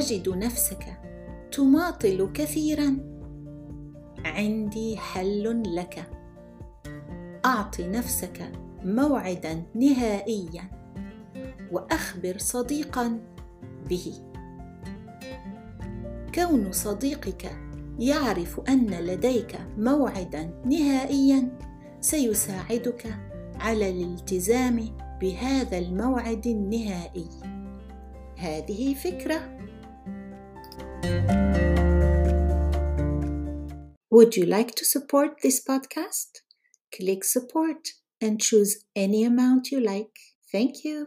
تجد نفسك تماطل كثيرا، عندي حل لك. أعط نفسك موعدا نهائيا وأخبر صديقا به. كون صديقك يعرف أن لديك موعدا نهائيا سيساعدك على الالتزام بهذا الموعد النهائي. هذه فكرة. Would you like to support this podcast? Click support and choose any amount you like. Thank you.